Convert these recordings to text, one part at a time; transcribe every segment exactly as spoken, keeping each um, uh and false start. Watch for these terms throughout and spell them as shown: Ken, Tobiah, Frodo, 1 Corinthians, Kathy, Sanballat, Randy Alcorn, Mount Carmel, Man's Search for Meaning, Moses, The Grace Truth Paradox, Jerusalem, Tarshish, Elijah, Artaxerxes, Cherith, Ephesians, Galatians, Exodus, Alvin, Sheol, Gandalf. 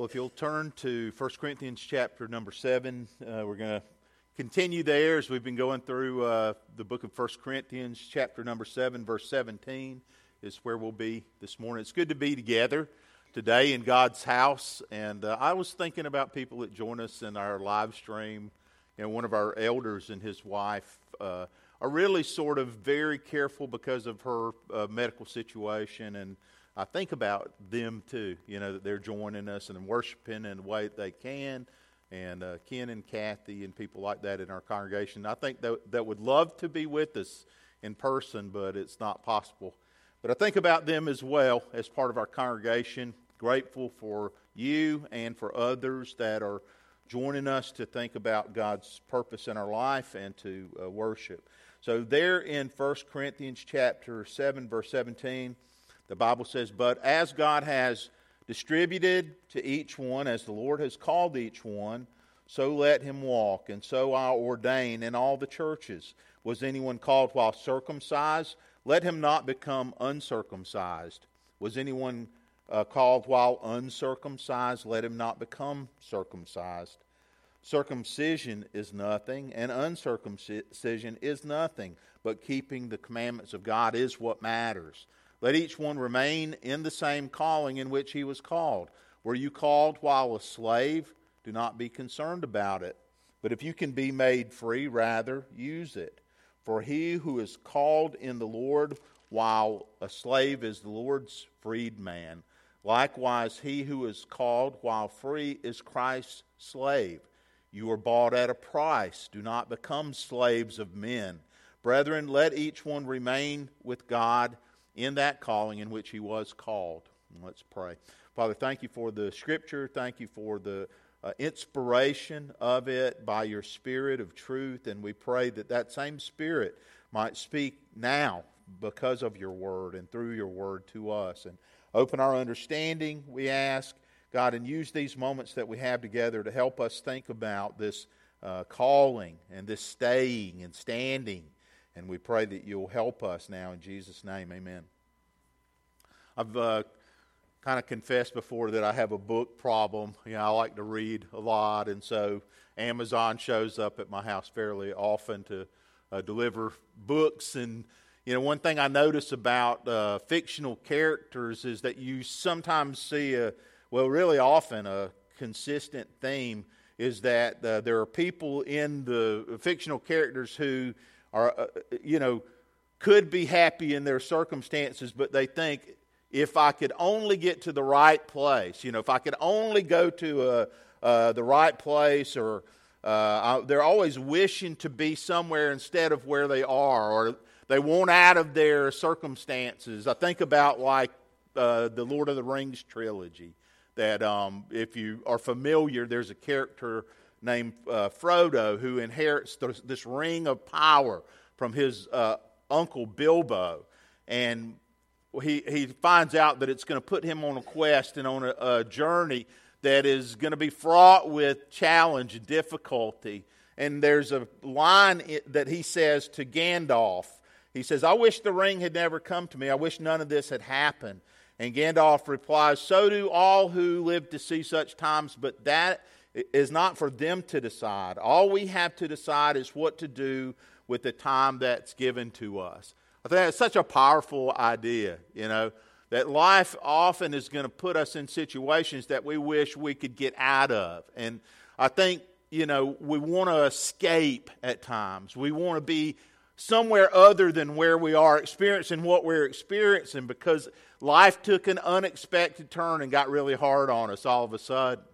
Well, if you'll turn to First Corinthians chapter number seven, uh, we're going to continue there as we've been going through uh, the book of First Corinthians chapter number seven, verse seventeen is where we'll be this morning. It's good to be together today in God's house, and uh, I was thinking about people that join us in our live stream, and you know, one of our elders and his wife uh, are really sort of very careful because of her uh, medical situation, and I think about them too, you know, that they're joining us and worshiping in the way that they can, and uh, Ken and Kathy and people like that in our congregation. I think that, that would love to be with us in person, but it's not possible. But I think about them as well as part of our congregation, grateful for you and for others that are joining us to think about God's purpose in our life and to uh, worship. So there in First Corinthians chapter seven, verse seventeen, the Bible says, "But as God has distributed to each one, as the Lord has called each one, so let him walk. And so I ordain in all the churches. Was anyone called while circumcised? Let him not become uncircumcised. Was anyone uh, called while uncircumcised? Let him not become circumcised. Circumcision is nothing, and uncircumcision is nothing, but keeping the commandments of God is what matters. Let each one remain in the same calling in which he was called. Were you called while a slave? Do not be concerned about it. But if you can be made free, rather use it. For he who is called in the Lord while a slave is the Lord's freedman. Likewise, he who is called while free is Christ's slave. You were bought at a price. Do not become slaves of men. Brethren, let each one remain with God in that calling in which he was called." Let's pray. Father, thank you for the Scripture. Thank you for the uh, inspiration of it by your Spirit of truth. And we pray that that same Spirit might speak now because of your Word and through your Word to us. And open our understanding, we ask, God, and use these moments that we have together to help us think about this uh, calling and this staying and standing. And we pray that you'll help us now in Jesus' name. Amen. I've uh, kind of confessed before that I have a book problem. You know, I like to read a lot, and so Amazon shows up at my house fairly often to uh, deliver books. And, you know, one thing I notice about uh, fictional characters is that you sometimes see, a, well, really often a consistent theme is that uh, there are people in the fictional characters who Or, uh, you know, could be happy in their circumstances, but they think, if I could only get to the right place, you know, if I could only go to uh, uh, the right place, or uh, I, they're always wishing to be somewhere instead of where they are, or they want out of their circumstances. I think about, like, uh, the Lord of the Rings trilogy, that um, if you are familiar, there's a character named uh, Frodo, who inherits th- this ring of power from his uh, uncle Bilbo. And he, he finds out that it's going to put him on a quest and on a, a journey that is going to be fraught with challenge and difficulty. And there's a line it, that he says to Gandalf. He says, "I wish the ring had never come to me. I wish none of this had happened." And Gandalf replies, "So do all who live to see such times, but that is not for them to decide. All we have to decide is what to do with the time that's given to us." I think that's such a powerful idea, you know, that life often is going to put us in situations that we wish we could get out of. And I think, you know, we want to escape at times. We want to be somewhere other than where we are, experiencing what we're experiencing, because life took an unexpected turn and got really hard on us all of a sudden.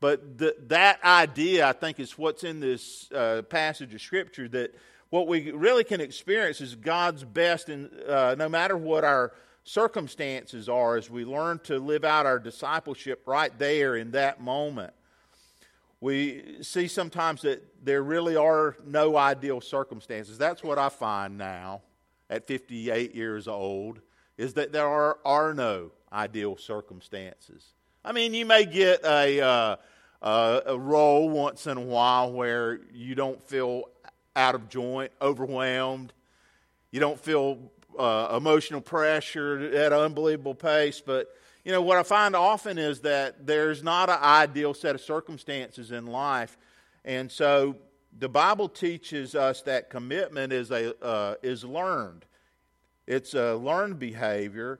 But the, that idea, I think, is what's in this uh, passage of Scripture, that what we really can experience is God's best, in, uh, no matter what our circumstances are, as we learn to live out our discipleship right there in that moment. We see sometimes that there really are no ideal circumstances. That's what I find now at fifty-eight years old, is that there are, are no ideal circumstances. I mean, you may get a, uh, uh, a role once in a while where you don't feel out of joint, overwhelmed. You don't feel uh, emotional pressure at an unbelievable pace. But, you know, what I find often is that there's not an ideal set of circumstances in life. And so the Bible teaches us that commitment is a uh, is learned. It's a learned behavior.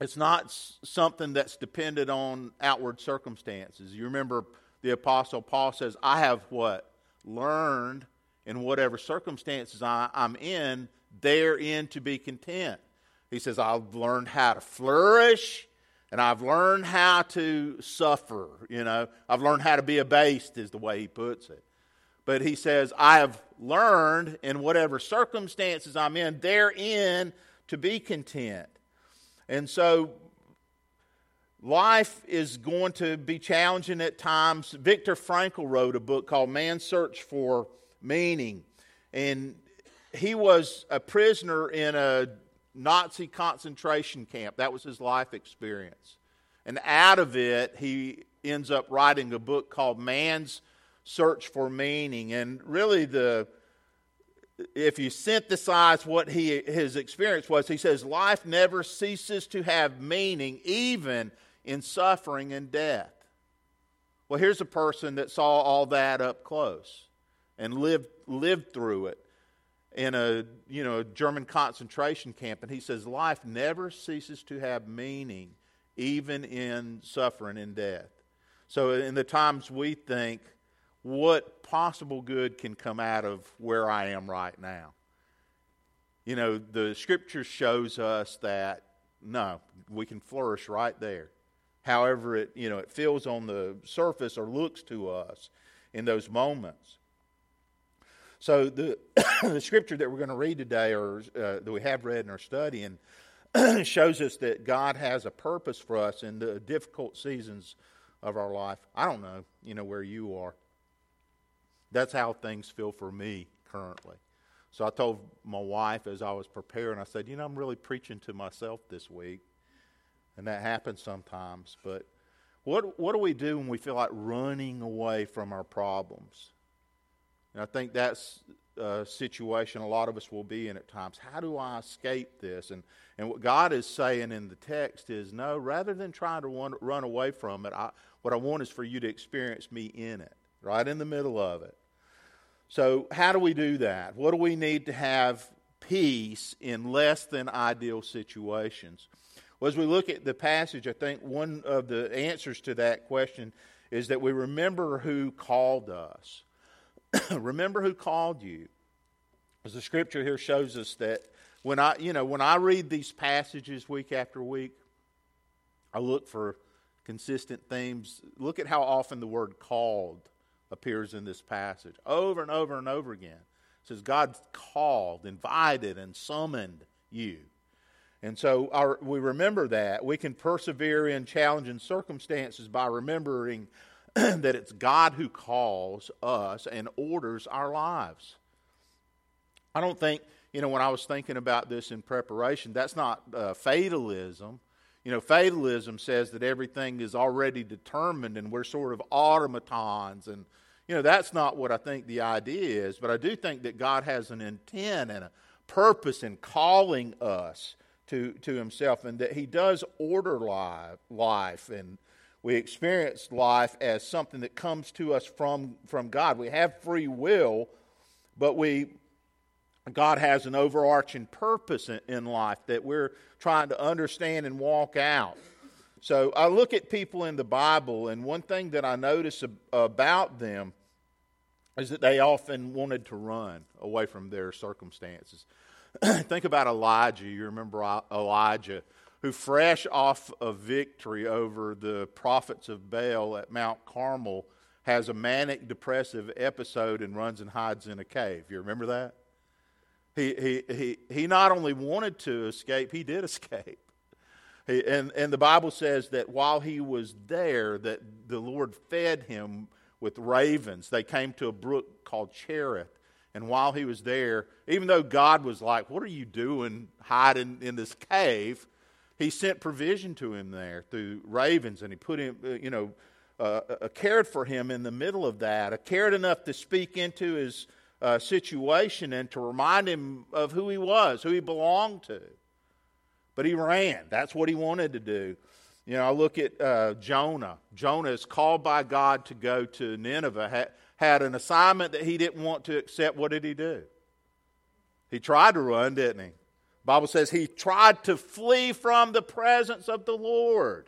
It's not something that's dependent on outward circumstances. You remember the Apostle Paul says, I have what? Learned in whatever circumstances I, I'm in, therein to be content. He says, I've learned how to flourish, and I've learned how to suffer. You know, I've learned how to be abased is the way he puts it. But he says, I have learned in whatever circumstances I'm in, therein to be content. And so life is going to be challenging at times. Viktor Frankl wrote a book called Man's Search for Meaning. And he was a prisoner in a Nazi concentration camp. That was his life experience. And out of it, he ends up writing a book called Man's Search for Meaning. And really, the if you synthesize what he his experience was, he says, life never ceases to have meaning, even in suffering and death. Well, here's a person that saw all that up close and lived lived through it in a, you know, a German concentration camp. And he says, life never ceases to have meaning, even in suffering and death. So in the times we think, what possible good can come out of where I am right now? You know, the scripture shows us that, no, we can flourish right there. However it, you know, it feels on the surface or looks to us in those moments. So the, the scripture that we're going to read today, or uh, that we have read in our study, and shows us that God has a purpose for us in the difficult seasons of our life. I don't know, you know, where you are. That's how things feel for me currently. So I told my wife as I was preparing, I said, you know, I'm really preaching to myself this week. And that happens sometimes. But what what do we do when we feel like running away from our problems? And I think that's a situation a lot of us will be in at times. How do I escape this? And and what God is saying in the text is, no, rather than trying to run, run away from it, I, what I want is for you to experience me in it, right in the middle of it. So how do we do that? What do we need to have peace in less than ideal situations? Well, as we look at the passage, I think one of the answers to that question is that we remember who called us. Remember who called you. As the scripture here shows us that when I, you know, when I read these passages week after week, I look for consistent themes. Look at how often the word called appears in this passage over and over and over again. It says God called, invited, and summoned you. And so our, we remember that. We can persevere in challenging circumstances by remembering that it's God who calls us and orders our lives. I don't think, you know, when I was thinking about this in preparation, that's not uh, fatalism. You know, fatalism says that everything is already determined and we're sort of automatons. And, you know, that's not what I think the idea is. But I do think that God has an intent and a purpose in calling us to, to himself, and that he does order life, life. And we experience life as something that comes to us from, from God. We have free will, but we... God has an overarching purpose in life that we're trying to understand and walk out. So I look at people in the Bible, and one thing that I notice about them is that they often wanted to run away from their circumstances. Think about Elijah. You remember Elijah, who fresh off of victory over the prophets of Baal at Mount Carmel, has a manic depressive episode and runs and hides in a cave. You remember that? He, he he he not only wanted to escape, he did escape. He, and, and the Bible says that while he was there, that the Lord fed him with ravens. They came to a brook called Cherith. And while he was there, even though God was like, what are you doing hiding in this cave? He sent provision to him there through ravens. And he put him, you know, uh, uh, cared for him in the middle of that. Uh, cared enough to speak into his uh, situation and to remind him of who he was, who he belonged to. But he ran. That's what he wanted to do. You know, I look at uh, Jonah. Jonah is called by God to go to Nineveh, ha- had an assignment that he didn't want to accept. What did he do? He tried to run, didn't he? The Bible says he tried to flee from the presence of the Lord.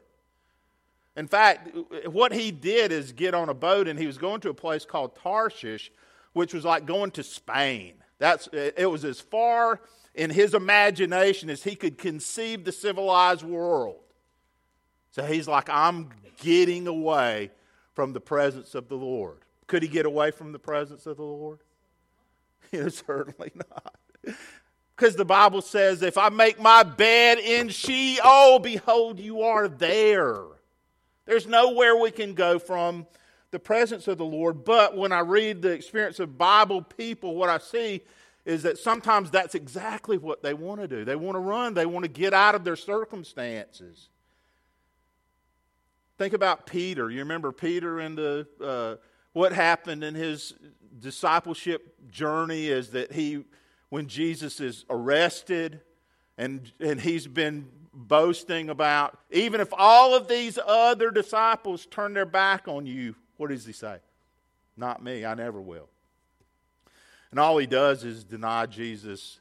In fact, what he did is get on a boat, and he was going to a place called Tarshish, which was like going to Spain. That's, it was as far in his imagination as he could conceive the civilized world. So he's like, I'm getting away from the presence of the Lord. Could he get away from the presence of the Lord? You know, certainly not. Because the Bible says, if I make my bed in Sheol, behold, you are there. There's nowhere we can go from the presence of the Lord. But when I read the experience of Bible people, what I see is that sometimes that's exactly what they want to do. They want to run. They want to get out of their circumstances. Think about Peter. You remember Peter and the, uh, what happened in his discipleship journey is that he, when Jesus is arrested and and he's been boasting about, even if all of these other disciples turn their back on you, what does he say? Not me, I never will. And all he does is deny Jesus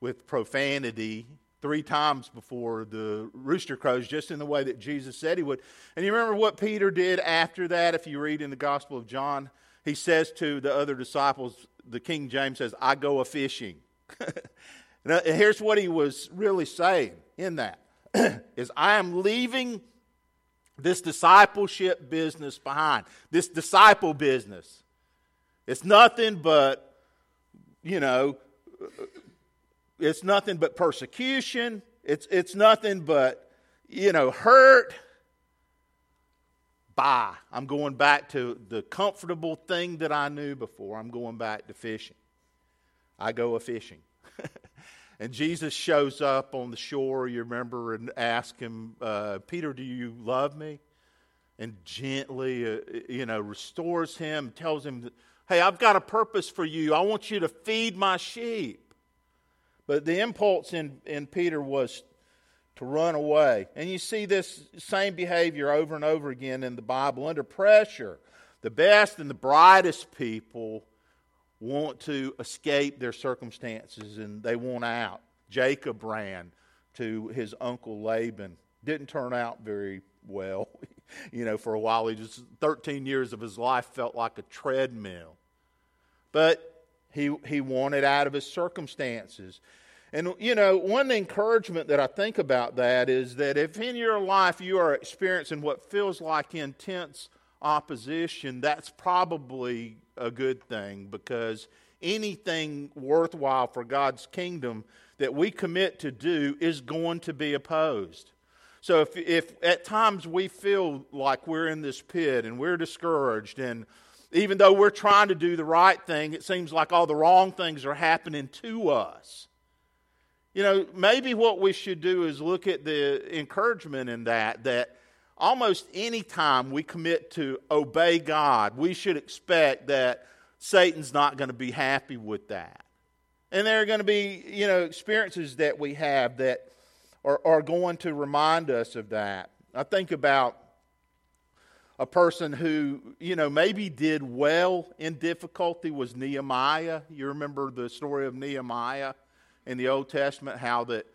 with profanity three times before the rooster crows, just in the way that Jesus said he would. And you remember what Peter did after that? If you read in the Gospel of John, he says to the other disciples, the King James says, I go a-fishing. Now, here's what he was really saying in that, is I am leaving this discipleship business behind, this disciple business. It's nothing but, you know, it's nothing but persecution. It's, it's nothing but, you know, hurt. Bye. I'm going back to the comfortable thing that I knew before. I'm going back to fishing. I go a-fishing. And Jesus shows up on the shore, you remember, and asks him, uh, Peter, do you love me? And gently, uh, you know, restores him, tells him, hey, I've got a purpose for you. I want you to feed my sheep. But the impulse in, in Peter was to run away. And you see this same behavior over and over again in the Bible. Under pressure, the best and the brightest people want to escape their circumstances, and they want out. Jacob ran to his uncle Laban. Didn't turn out very well. You know, for a while, he just thirteen years of his life felt like a treadmill. But he he wanted out of his circumstances. And, you know, one encouragement that I think about that is that if in your life you are experiencing what feels like intense opposition, that's probably a good thing, because anything worthwhile for God's kingdom that we commit to do is going to be opposed. So if, if at times we feel like we're in this pit and we're discouraged, and even though we're trying to do the right thing, it seems like all the wrong things are happening to us. You know, maybe what we should do is look at the encouragement in that, that almost any time we commit to obey God, we should expect that Satan's not going to be happy with that. And there are going to be, you know, experiences that we have that are, are going to remind us of that. I think about a person who, you know, maybe did well in difficulty was Nehemiah. You remember the story of Nehemiah in the Old Testament, how that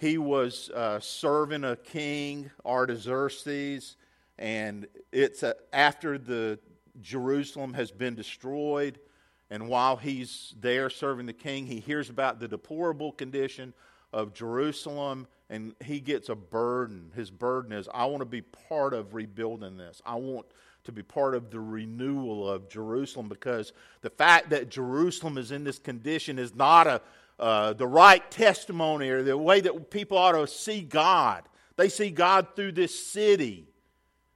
he was uh, serving a king, Artaxerxes, and it's a, after the Jerusalem has been destroyed, and while he's there serving the king, he hears about the deplorable condition of Jerusalem, and he gets a burden. His burden is, I want to be part of rebuilding this. I want to be part of the renewal of Jerusalem, because the fact that Jerusalem is in this condition is not a Uh, the right testimony, or the way that people ought to see God. They see God through this city.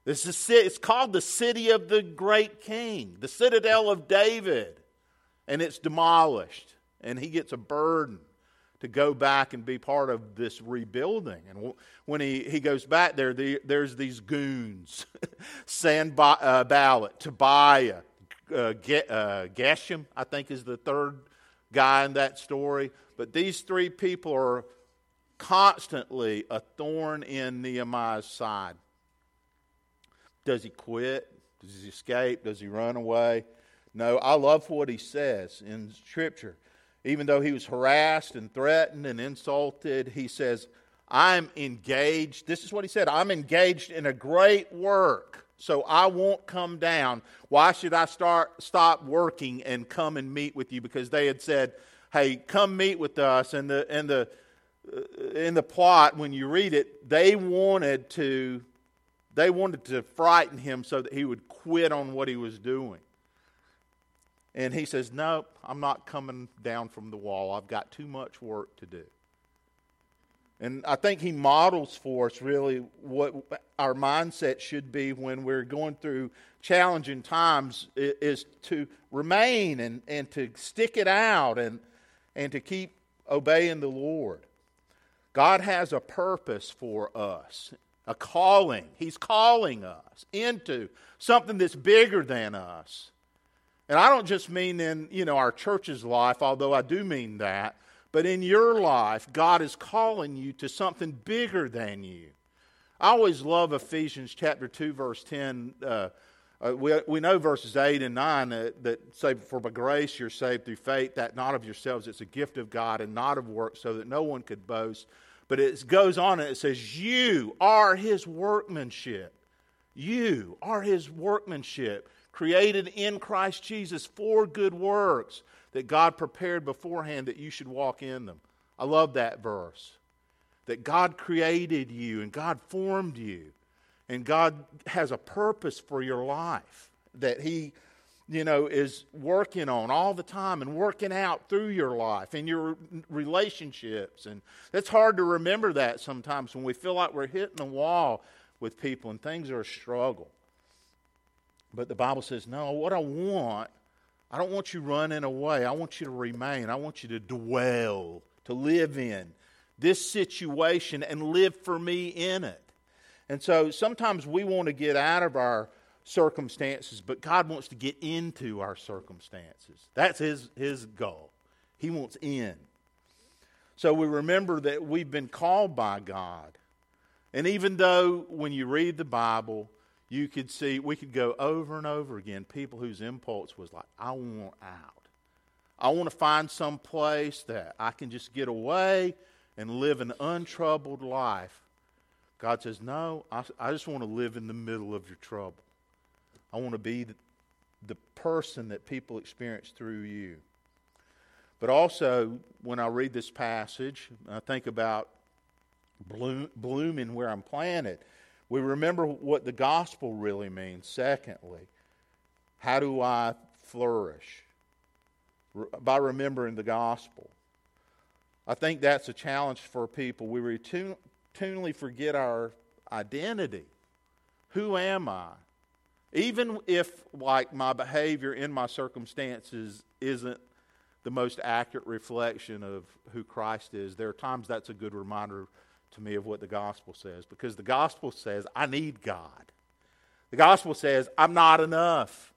This is, it's called the city of the great king, the citadel of David. And it's demolished. And he gets a burden to go back and be part of this rebuilding. And when he, he goes back there, the, there's these goons. Sanballat, uh, Tobiah, uh, Ge- uh, Geshem, I think, is the third guy in that story. But these three people are constantly a thorn in Nehemiah's side. Does he quit? Does he escape? Does he run away? No, I love what he says in Scripture. Even though he was harassed and threatened and insulted, he says, I'm engaged. This is what he said. I'm engaged in a great work, so I won't come down. Why should I start stop working and come and meet with you? Because they had said, hey, come meet with us. And the, and the, in the plot, when you read it, they wanted to, they wanted to frighten him so that he would quit on what he was doing. And he says, nope, I'm not coming down from the wall. I've got too much work to do. And I think he models for us really what our mindset should be when we're going through challenging times, is to remain and, and to stick it out and, and to keep obeying the Lord. God has a purpose for us, a calling. He's calling us into something that's bigger than us. And I don't just mean in, you know, our church's life, although I do mean that, but in your life, God is calling you to something bigger than you. I always love Ephesians chapter two, verse ten. Uh, uh, we, we know verses eight and nine uh, that say, for by grace you're saved through faith, that not of yourselves, it's a gift of God and not of works, so that no one could boast. But it goes on and it says, you are his workmanship. You are his workmanship, created in Christ Jesus for good works that God prepared beforehand that you should walk in them. I love that verse. That God created you and God formed you and God has a purpose for your life that He, you know, is working on all the time and working out through your life and your relationships. And it's hard to remember that sometimes when we feel like we're hitting a wall with people and things are a struggle. But the Bible says, no, what I want, I don't want you running away. I want you to remain. I want you to dwell, to live in this situation and live for me in it. And so sometimes we want to get out of our circumstances, but God wants to get into our circumstances. That's His, His goal. He wants in. So we remember that we've been called by God. And even though when you read the Bible, you could see, we could go over and over again, people whose impulse was like, I want out. I want to find some place that I can just get away and live an untroubled life. God says, no, I, I just want to live in the middle of your trouble. I want to be the, the person that people experience through you. But also, when I read this passage, I think about bloom, blooming where I'm planted. We remember what the gospel really means. Secondly, how do I flourish? By remembering the gospel. I think that's a challenge for people. We routinely forget our identity. Who am I? Even if, like, my behavior in my circumstances isn't the most accurate reflection of who Christ is, there are times that's a good reminder to me of what the gospel says, because the gospel says I need God. The gospel says I'm not enough.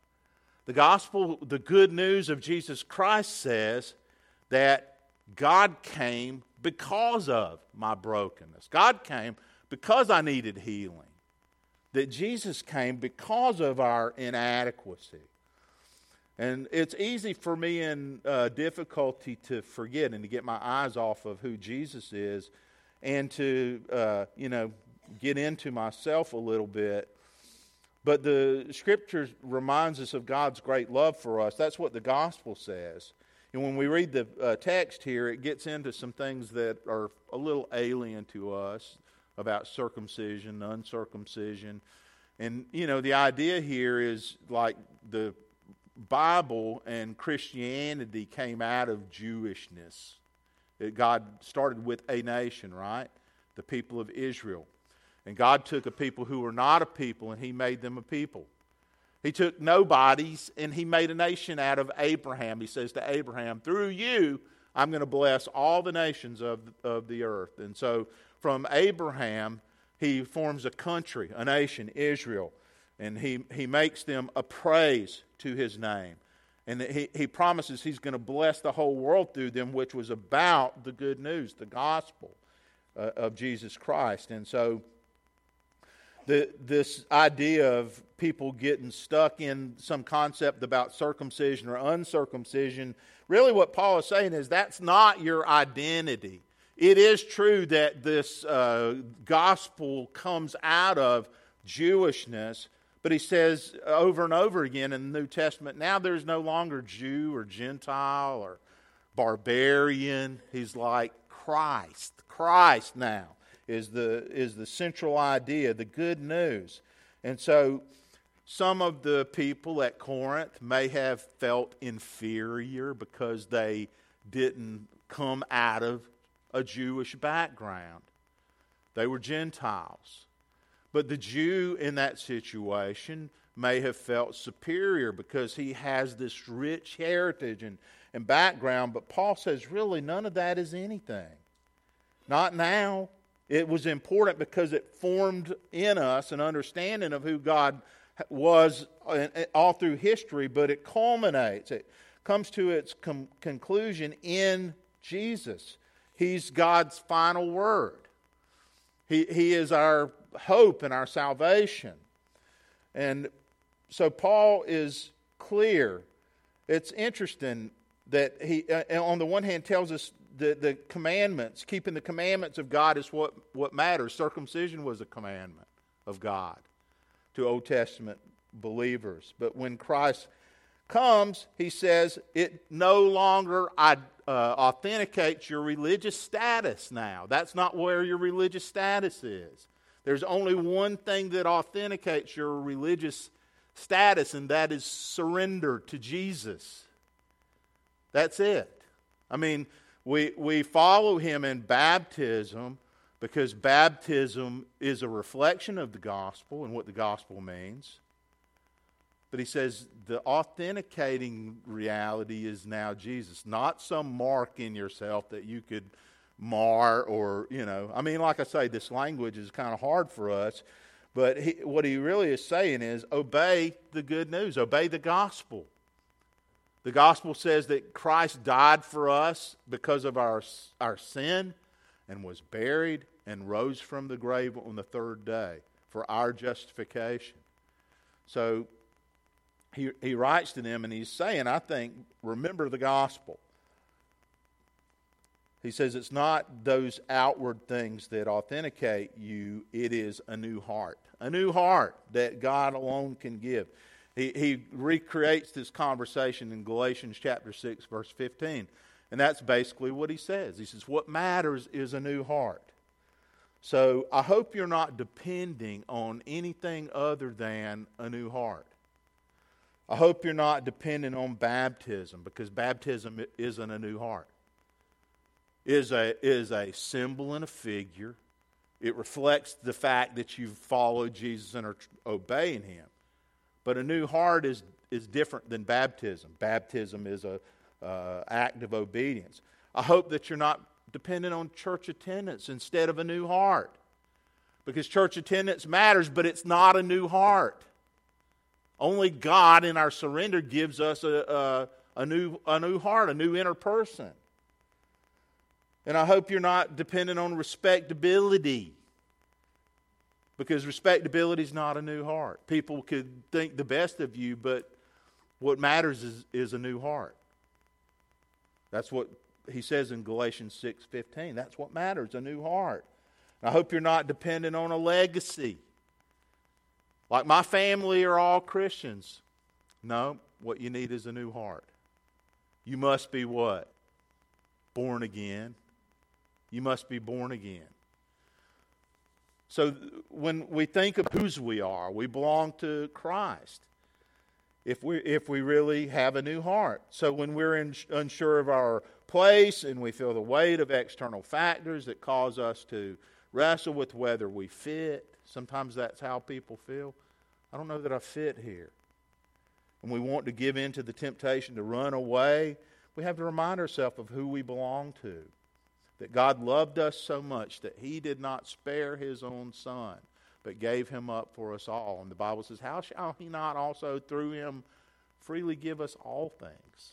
The gospel, the good news of Jesus Christ says that God came because of my brokenness. God came because I needed healing. That Jesus came because of our inadequacy. And it's easy for me in uh, difficulty to forget and to get my eyes off of who Jesus is, and to, uh, you know, get into myself a little bit. But the Scripture reminds us of God's great love for us. That's what the gospel says. And when we read the uh, text here, it gets into some things that are a little alien to us about circumcision, uncircumcision. And, you know, the idea here is like the Bible and Christianity came out of Jewishness. God started with a nation, right? The people of Israel. And God took a people who were not a people and He made them a people. He took nobodies and He made a nation out of Abraham. He says to Abraham, through you, I'm going to bless all the nations of, of the earth. And so from Abraham, He forms a country, a nation, Israel. And he, he makes them a praise to his name. And he, he promises he's going to bless the whole world through them, which was about the good news, the gospel uh, of Jesus Christ. And so the, this idea of people getting stuck in some concept about circumcision or uncircumcision, really what Paul is saying is that's not your identity. It is true that this uh, gospel comes out of Jewishness, but he says over and over again in the New Testament, now there's no longer Jew or Gentile or barbarian. He's like Christ. Christ now is the is the central idea, the good news. And so some of the people at Corinth may have felt inferior because they didn't come out of a Jewish background. They were Gentiles. But the Jew in that situation may have felt superior because he has this rich heritage and, and background. But Paul says, really, none of that is anything. Not now. It was important because it formed in us an understanding of who God was all through history. But it culminates. It comes to its com- conclusion in Jesus. He's God's final word. He, he is our hope and our salvation. And so Paul is clear. It's interesting that he, uh, on the one hand, tells us the, the commandments, keeping the commandments of God is what, what matters. Circumcision was a commandment of God to Old Testament believers. But when Christ comes, he says, it no longer uh, authenticates your religious status now. That's not where your religious status is. There's only one thing that authenticates your religious status, and that is surrender to Jesus. That's it. I mean, we we follow him in baptism because baptism is a reflection of the gospel and what the gospel means. But he says the authenticating reality is now Jesus, not some mark in yourself that you could mar or, you know, I mean, like I say, this language is kind of hard for us, but he, what he really is saying is obey the good news, obey the gospel. The gospel says that Christ died for us because of our, our sin and was buried and rose from the grave on the third day for our justification. So he, he writes to them and he's saying, I think, remember the gospel. He says it's not those outward things that authenticate you. It is a new heart. A new heart that God alone can give. He, he recreates this conversation in Galatians chapter six, verse fifteen. And that's basically what he says. He says, what matters is a new heart. So I hope you're not depending on anything other than a new heart. I hope you're not dependent on baptism, because baptism isn't a new heart. Is a is a symbol and a figure. It reflects the fact that you've followed Jesus and are obeying him. But a new heart is is different than baptism. Baptism is a uh, act of obedience. I hope that you're not dependent on church attendance instead of a new heart, because church attendance matters, but it's not a new heart. Only God in our surrender gives us a a, a new a new heart, a new inner person. And I hope you're not dependent on respectability, because respectability is not a new heart. People could think the best of you, but what matters is, is a new heart. That's what he says in Galatians six fifteen. That's what matters, a new heart. And I hope you're not dependent on a legacy. Like, my family are all Christians. No, what you need is a new heart. You must be what? Born again. You must be born again. So when we think of whose we are, we belong to Christ. If we if we really have a new heart. So when we're in, unsure of our place and we feel the weight of external factors that cause us to wrestle with whether we fit, sometimes that's how people feel. I don't know that I fit here. And we want to give in to the temptation to run away. We have to remind ourselves of who we belong to. That God loved us so much that he did not spare his own son, but gave him up for us all. And the Bible says, how shall he not also through him freely give us all things?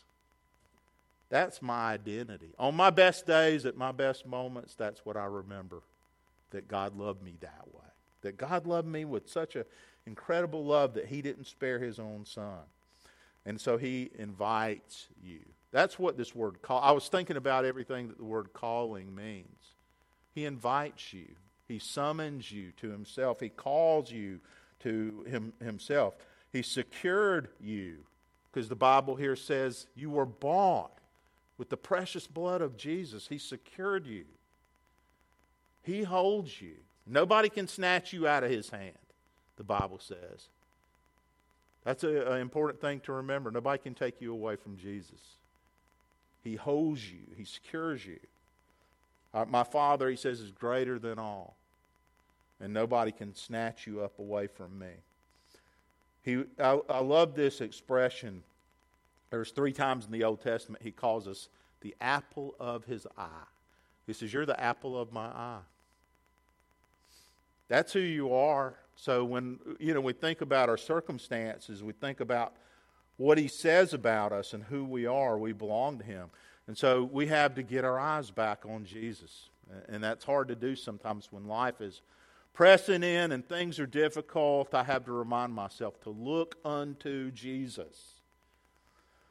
That's my identity. On my best days, at my best moments, that's what I remember, that God loved me that way. That God loved me with such an incredible love that he didn't spare his own son. And so he invites you. That's what this word call. I was thinking about everything that the word calling means. He invites you. He summons you to himself. He calls you to him, himself. He secured you, because the Bible here says you were bought with the precious blood of Jesus. He secured you. He holds you. Nobody can snatch you out of his hand, the Bible says. That's an important thing to remember. Nobody can take you away from Jesus. He holds you. He secures you. Uh, my Father, he says, is greater than all. And nobody can snatch you up away from me. He, I, I love this expression. There's three times in the Old Testament he calls us the apple of his eye. He says, you're the apple of my eye. That's who you are. So when, you know, we think about our circumstances, we think about what he says about us and who we are. We belong to him. And so we have to get our eyes back on Jesus. And that's hard to do sometimes when life is pressing in and things are difficult. I have to remind myself to look unto Jesus.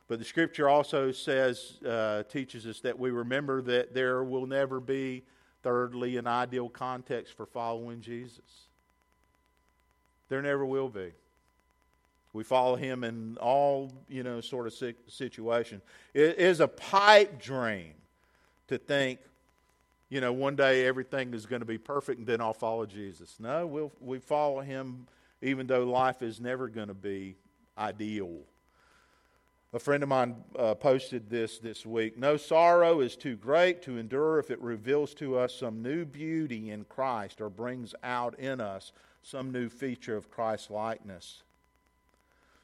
But the Scripture also says, uh, teaches us that we remember that there will never be, thirdly, an ideal context for following Jesus. There never will be. We follow him in all, you know, sort of situations. It is a pipe dream to think, you know, one day everything is going to be perfect and then I'll follow Jesus. No, we'll, we follow him even though life is never going to be ideal. A friend of mine uh, posted this this week. No sorrow is too great to endure if it reveals to us some new beauty in Christ or brings out in us some new feature of Christ's likeness.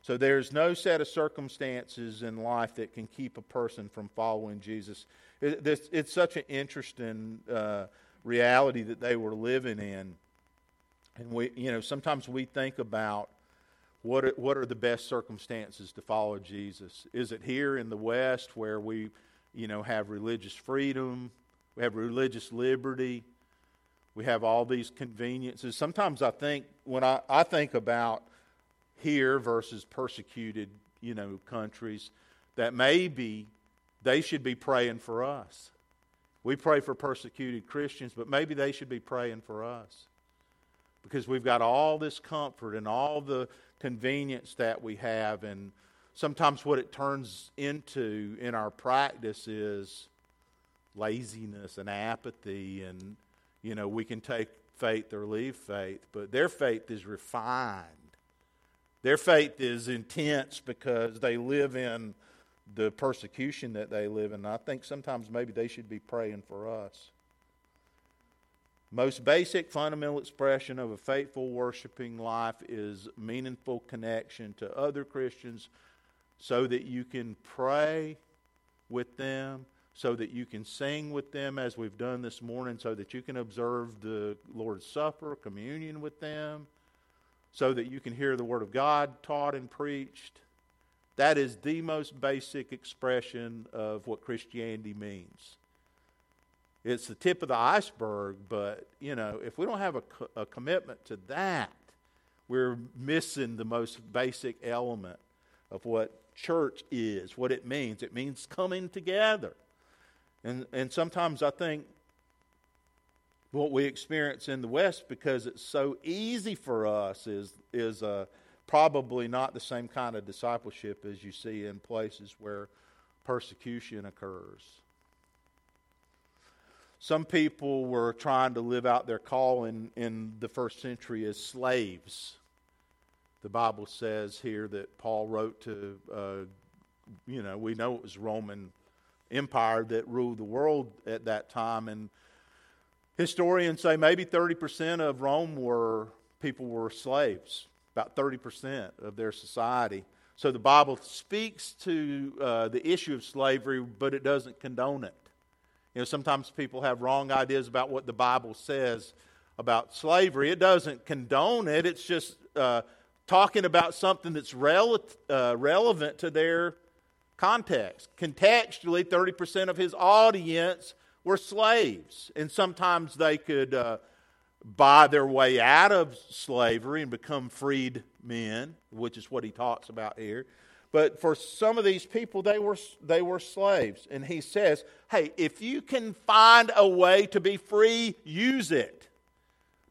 So there's no set of circumstances in life that can keep a person from following Jesus. It, this, it's such an interesting uh, reality that they were living in. And we, you know, sometimes we think about what are, what are the best circumstances to follow Jesus. Is it here in the West where we, you know, have religious freedom, we have religious liberty, we have all these conveniences? Sometimes I think, when I, I think about here versus persecuted, you know, countries, that maybe they should be praying for us. We pray for persecuted Christians, but maybe they should be praying for us, because we've got all this comfort and all the convenience that we have. And sometimes what it turns into in our practice is laziness and apathy, and you know, we can take faith or leave faith, but their faith is refined. Their faith is intense because they live in the persecution that they live in. And I think sometimes maybe they should be praying for us. Most basic fundamental expression of a faithful worshiping life is meaningful connection to other Christians, so that you can pray with them, so that you can sing with them as we've done this morning, so that you can observe the Lord's Supper, communion with them, so that you can hear the Word of God taught and preached. That is the most basic expression of what Christianity means. It's the tip of the iceberg, but, you know, if we don't have a, co- a commitment to that, we're missing the most basic element of what church is, what it means. It means coming together. And and sometimes I think what we experience in the West, because it's so easy for us, is is uh, probably not the same kind of discipleship as you see in places where persecution occurs. Some people were trying to live out their call in, in the first century as slaves. The Bible says here that Paul wrote to, uh, you know, we know it was Roman Empire that ruled the world at that time, and historians say maybe thirty percent of Rome were people were slaves, about thirty percent of their society. So the Bible speaks to uh, the issue of slavery, but it doesn't condone it. You know, sometimes people have wrong ideas about what the Bible says about slavery. It doesn't condone it. It's just uh, talking about something that's rel- uh, relevant to their context. Contextually, thirty percent of his audience were slaves, and sometimes they could uh, buy their way out of slavery and become freed men, which is what he talks about here. But for some of these people, they were they were slaves. And he says, hey, if you can find a way to be free, use it.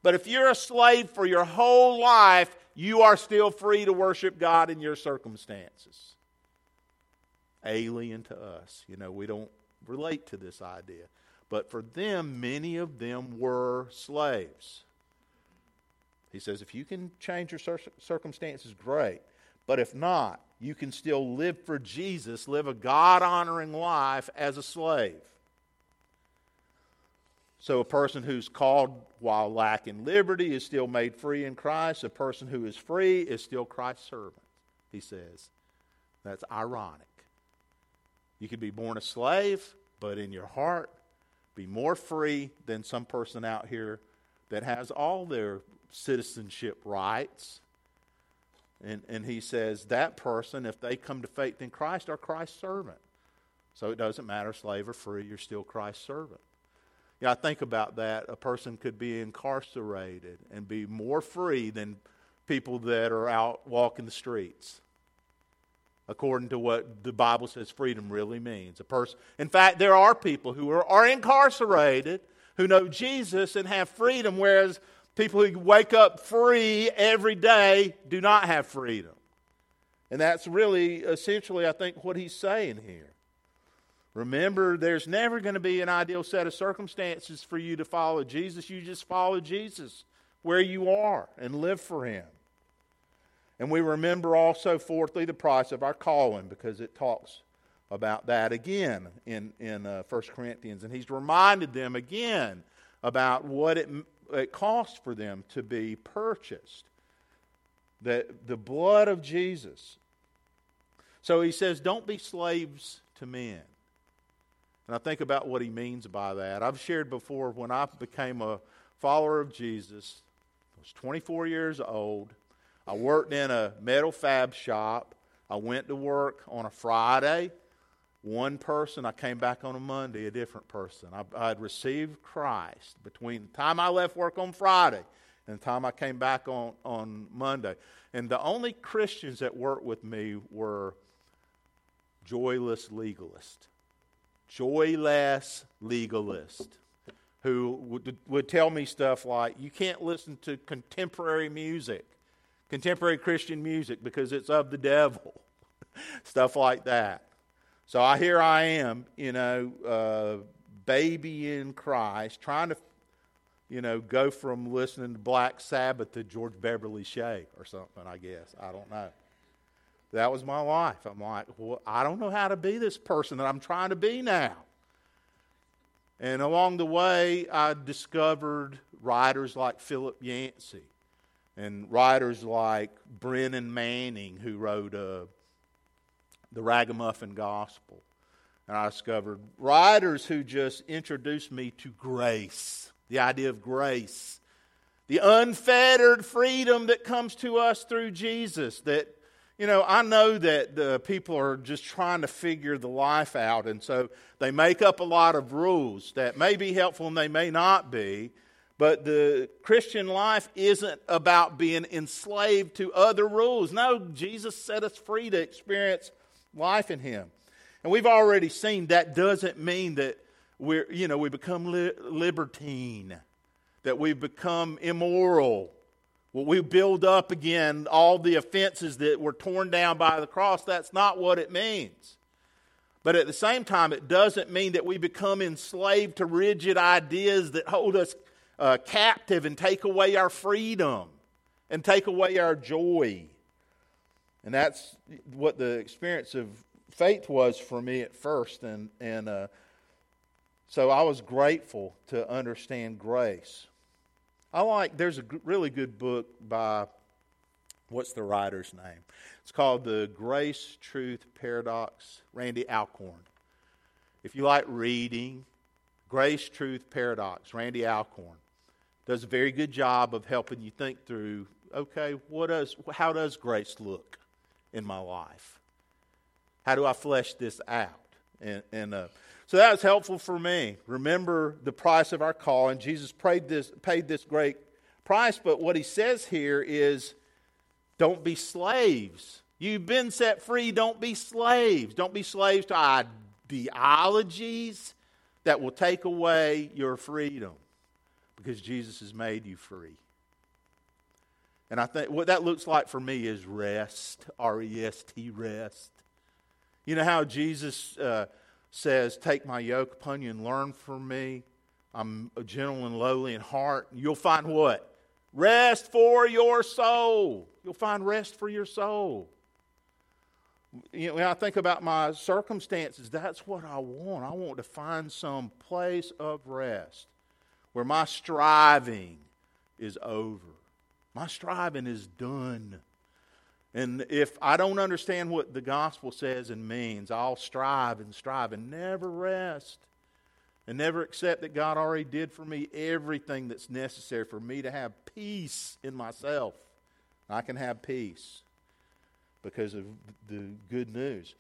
But if you're a slave for your whole life, you are still free to worship God in your circumstances. Alien to us. You know, we don't relate to this idea. But for them, many of them were slaves. He says, if you can change your cir- circumstances, great. But if not, you can still live for Jesus, live a God-honoring life as a slave. So a person who's called while lacking liberty is still made free in Christ. A person who is free is still Christ's servant, he says. That's ironic. You could be born a slave, but in your heart, be more free than some person out here that has all their citizenship rights. And, and he says that person, if they come to faith in Christ, are Christ's servant. So it doesn't matter, slave or free, you're still Christ's servant. Yeah, I think about that. A person could be incarcerated and be more free than people that are out walking the streets, according to what the Bible says freedom really means. A person, in fact, there are people who are, are incarcerated who know Jesus and have freedom, whereas people who wake up free every day do not have freedom. And that's really essentially, I think, what he's saying here. Remember, there's never going to be an ideal set of circumstances for you to follow Jesus. You just follow Jesus where you are and live for Him. And we remember also, fourthly, the price of our calling, because it talks about that again in, in uh, First Corinthians. And he's reminded them again about what it, it costs for them to be purchased, that the blood of Jesus. So he says, don't be slaves to men. And I think about what he means by that. I've shared before, when I became a follower of Jesus, I was twenty-four years old. I worked in a metal fab shop. I went to work on a Friday. One person, I came back on a Monday, a different person. I, I had received Christ between the time I left work on Friday and the time I came back on, on Monday. And the only Christians that worked with me were joyless legalists. Joyless legalists who would, would tell me stuff like, you can't listen to contemporary music. Contemporary Christian music, because it's of the devil. Stuff like that. So I, here I am, you know, uh, baby in Christ, trying to, you know, go from listening to Black Sabbath to George Beverly Shea or something, I guess. I don't know. That was my life. I'm like, well, I don't know how to be this person that I'm trying to be now. And along the way, I discovered writers like Philip Yancey, and writers like Brennan Manning, who wrote uh, the Ragamuffin Gospel. And I discovered writers who just introduced me to grace, the idea of grace, the unfettered freedom that comes to us through Jesus. That, you know, I know that the people are just trying to figure the life out, and so they make up a lot of rules that may be helpful and they may not be. But the Christian life isn't about being enslaved to other rules. No, Jesus set us free to experience life in Him. And we've already seen that doesn't mean that we're, you know, we become li- libertine, that we become immoral. Well, we build up again all the offenses that were torn down by the cross. That's not what it means. But at the same time, it doesn't mean that we become enslaved to rigid ideas that hold us Uh, captive and take away our freedom and take away our joy. And that's what the experience of faith was for me at first. And, and uh, so I was grateful to understand grace. I like, there's a g- really good book by, what's the writer's name? It's called The Grace Truth Paradox, Randy Alcorn. If you like reading, Grace Truth Paradox, Randy Alcorn. does a very good job of helping you think through, okay, what does, how does grace look in my life? How do I flesh this out? And, and uh, so that was helpful for me. Remember the price of our call, and Jesus paid this, paid this great price, but what he says here is, don't be slaves. You've been set free, don't be slaves. Don't be slaves to ideologies that will take away your freedom, because Jesus has made you free. And I think what that looks like for me is rest, R E S T, rest. You know how Jesus uh, says, take my yoke upon you and learn from me. I'm gentle and lowly in heart. You'll find what? Rest for your soul. You'll find rest for your soul. You know, when I think about my circumstances, that's what I want. I want to find some place of rest where my striving is over. My striving is done. And if I don't understand what the gospel says and means, I'll strive and strive and never rest and never accept that God already did for me everything that's necessary for me to have peace in myself. I can have peace because of the good news.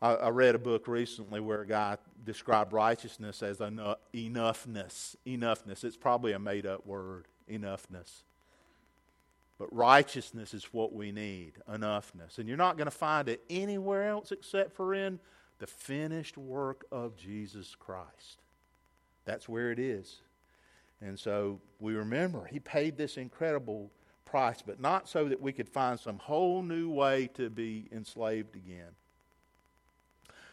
I, I read a book recently where a guy described righteousness as enough, enoughness. Enoughness. It's probably a made-up word, enoughness. But righteousness is what we need, enoughness. And you're not going to find it anywhere else except for in the finished work of Jesus Christ. That's where it is. And so we remember he paid this incredible price, but not so that we could find some whole new way to be enslaved again.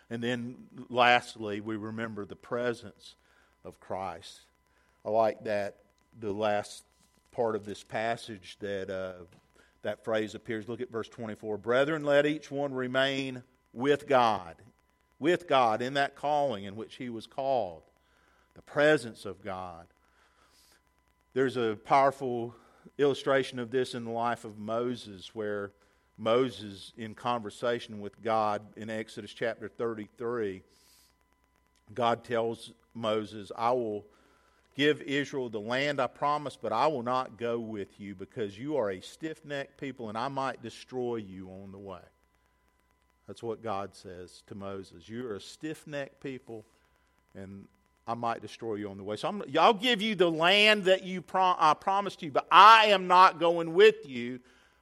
And then lastly, we remember the presence of Christ. I like that the last part of this passage that uh, that phrase appears. Look at verse twenty-four. Brethren, let each one remain with God, with God in that calling in which he was called, the presence of God. There's a powerful illustration of this in the life of Moses, where Moses, in conversation with God in Exodus chapter thirty-three, God tells Moses, I will give Israel the land I promised, but I will not go with you because you are a stiff-necked people and I might destroy you on the way. That's what God says to Moses. You are a stiff-necked people and I might destroy you on the way. So I'm, I'll give you the land that you prom- I promised you, but I am not going with you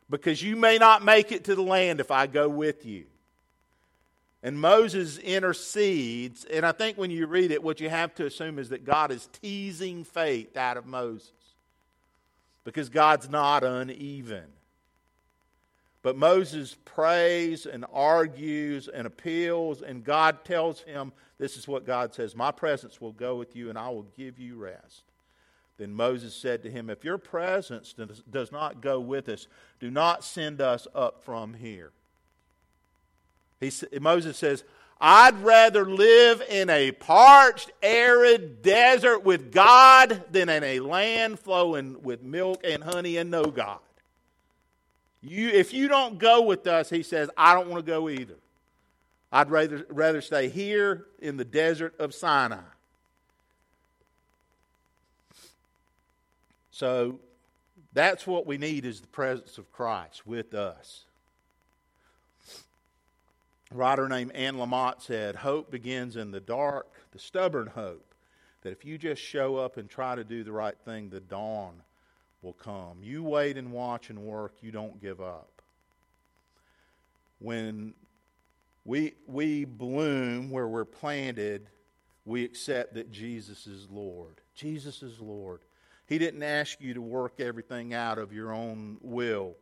because you may not make it to the land if I go with you. And Moses intercedes, and I think when you read it, what you have to assume is that God is teasing faith out of Moses because God's not uneven. But Moses prays and argues and appeals, and God tells him, this is what God says, my presence will go with you and I will give you rest. Then Moses said to him, if your presence does not go with us, do not send us up from here. He, Moses says, I'd rather live in a parched, arid desert with God than in a land flowing with milk and honey and no God. You, if you don't go with us, he says, I don't want to go either. I'd rather, rather stay here in the desert of Sinai. So that's what we need is the presence of Christ with us. A writer named Anne Lamott said, hope begins in the dark, the stubborn hope, that if you just show up and try to do the right thing, the dawn will come. You wait and watch and work. You don't give up. When we, we bloom where we're planted, we accept that Jesus is Lord. Jesus is Lord. He didn't ask you to work everything out of your own will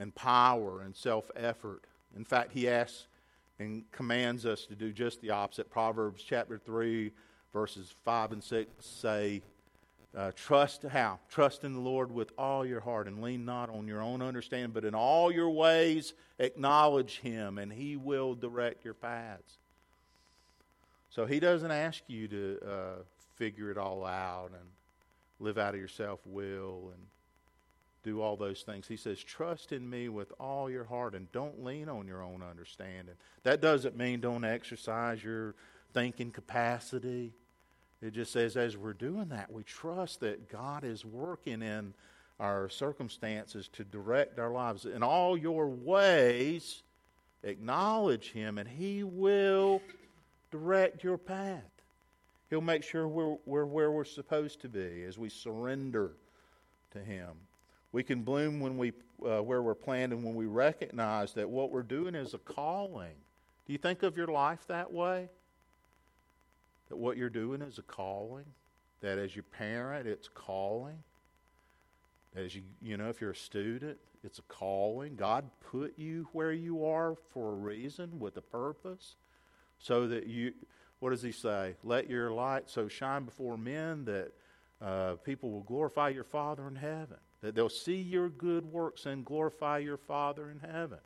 and power and self-effort. In fact, he asks and commands us to do just the opposite. Proverbs chapter three, verses five and six say, uh, trust how? Trust in the Lord with all your heart and lean not on your own understanding, but in all your ways acknowledge Him and He will direct your paths. So He doesn't ask you to uh, figure it all out and live out of your self-will and do all those things. He says, trust in me with all your heart and don't lean on your own understanding. That doesn't mean don't exercise your thinking capacity It just says as we're doing that, we trust that God is working in our circumstances to direct our lives. In all your ways, acknowledge Him, and He will direct your path. He'll make sure we're, we're where we're supposed to be as we surrender to Him. We can bloom when we uh, where we're planted when we recognize that what we're doing is a calling. Do you think of your life that way? That what you're doing is a calling? That as you parent, it's calling? That as you, you know, if you're a student, it's a calling. God put you where you are for a reason, with a purpose, so that you, what does He say? Let your light so shine before men that uh, people will glorify your Father in heaven. That they'll see your good works and glorify your Father in heaven.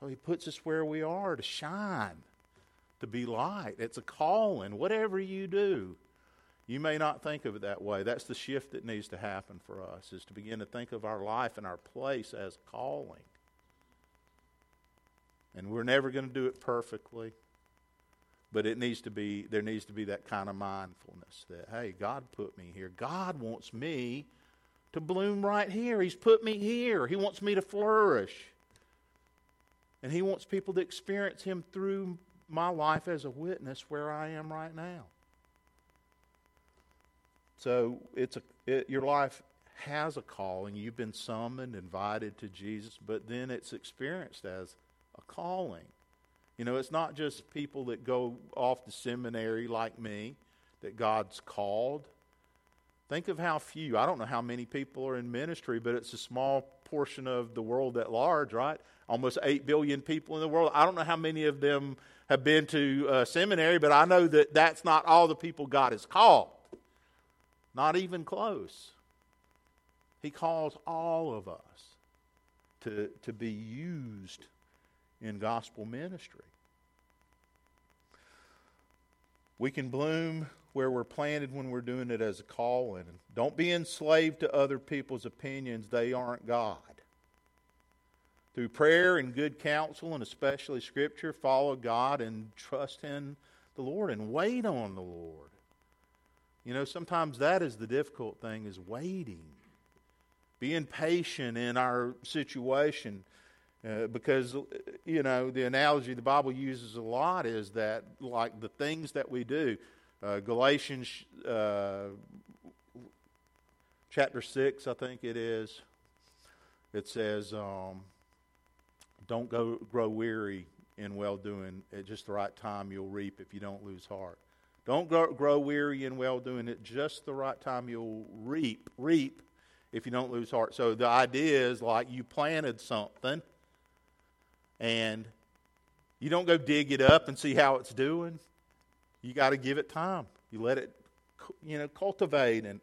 So He puts us where we are to shine, to be light. It's a calling. Whatever you do, you may not think of it that way. That's the shift that needs to happen for us, is to begin to think of our life and our place as calling. And we're never going to do it perfectly, but it needs to be, there needs to be that kind of mindfulness that, hey, God put me here. God wants me to bloom right here. He's put me here. He wants me to flourish. And He wants people to experience Him through my life as a witness where I am right now. So it's a, it, your life has a calling. You've been summoned, invited to Jesus, but then it's experienced as a calling. You know, it's not just people that go off to seminary like me that God's called. Think of how few, I don't know how many people are in ministry, but it's a small portion of the world at large, right? Almost eight billion people in the world. I don't know how many of them have been to uh, seminary, but I know that that's not all the people God has called. Not even close. He calls all of us to, to be used in gospel ministry. We can bloom where we're planted when we're doing it as a calling. Don't be enslaved to other people's opinions. They aren't God. Through prayer and good counsel, and especially Scripture, follow God and trust in the Lord and wait on the Lord. You know, sometimes that is the difficult thing, is waiting. Being patient in our situation. Uh, because, you know, the analogy the Bible uses a lot is that, like the things that we do. Uh, Galatians uh, chapter six, I think it is. It says, um, don't go grow weary in well-doing. At just the right time you'll reap if you don't lose heart. Don't grow, grow weary in well-doing. At just the right time you'll reap, reap if you don't lose heart. So the idea is like you planted something and you don't go dig it up and see how it's doing. You got to give it time. You let it, you know, cultivate. And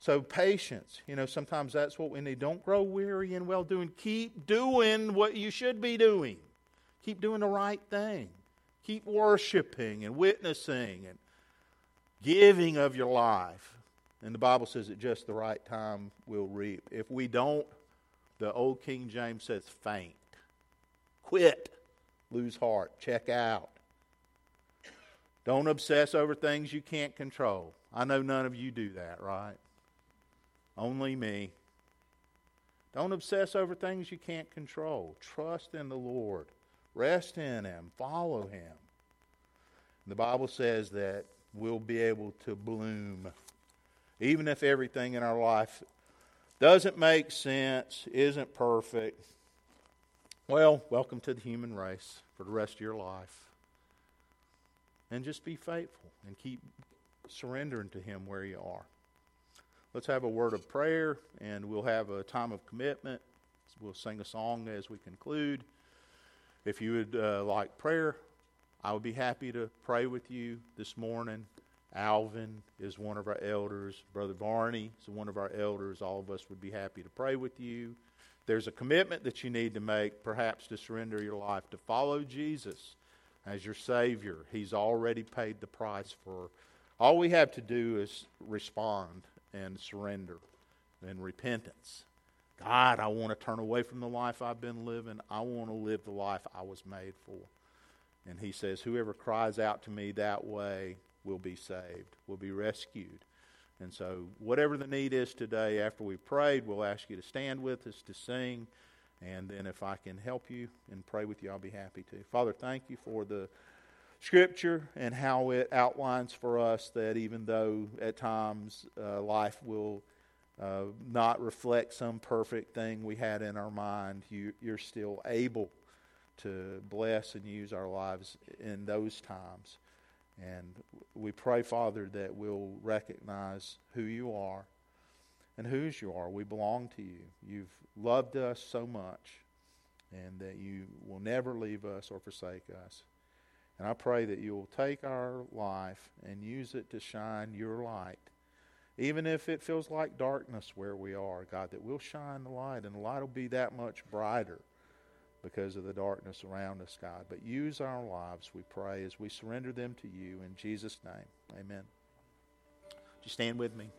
so patience, you know, sometimes that's what we need. Don't grow weary in well-doing. Keep doing what you should be doing. Keep doing the right thing. Keep worshiping and witnessing and giving of your life. And the Bible says at just the right time we'll reap. If we don't, the old King James says faint. Quit. Lose heart. Check out. Don't obsess over things you can't control. I know none of you do that, right? Only me. Don't obsess over things you can't control. Trust in the Lord. Rest in Him. Follow Him. The Bible says that we'll be able to bloom. Even if everything in our life doesn't make sense, isn't perfect, well, welcome to the human race for the rest of your life. And just be faithful and keep surrendering to Him where you are. Let's have a word of prayer, and we'll have a time of commitment. We'll sing a song as we conclude. If you would uh, like prayer, I would be happy to pray with you this morning. Alvin is one of our elders. Brother Barney is one of our elders. All of us would be happy to pray with you. There's a commitment that you need to make, perhaps to surrender your life, to follow Jesus as your Savior. He's already paid the price for. All we have to do is respond and surrender and repentance. God, I want to turn away from the life I've been living. I want to live the life I was made for. And He says, whoever cries out to me that way, will be saved, will be rescued. And so whatever the need is today, after we prayed, we'll ask you to stand with us, to sing. And then if I can help you and pray with you, I'll be happy to. Father, thank you for the Scripture and how it outlines for us that even though at times uh, life will uh, not reflect some perfect thing we had in our mind, you, you're still able to bless and use our lives in those times. And we pray, Father, that we'll recognize who you are and whose you are. We belong to you. You've loved us so much, and that you will never leave us or forsake us. And I pray that you will take our life and use it to shine your light. Even if it feels like darkness where we are, God, that we'll shine the light, and the light will be that much brighter because of the darkness around us, God. But use our lives, we pray, as we surrender them to you in Jesus' name. Amen. Would you stand with me?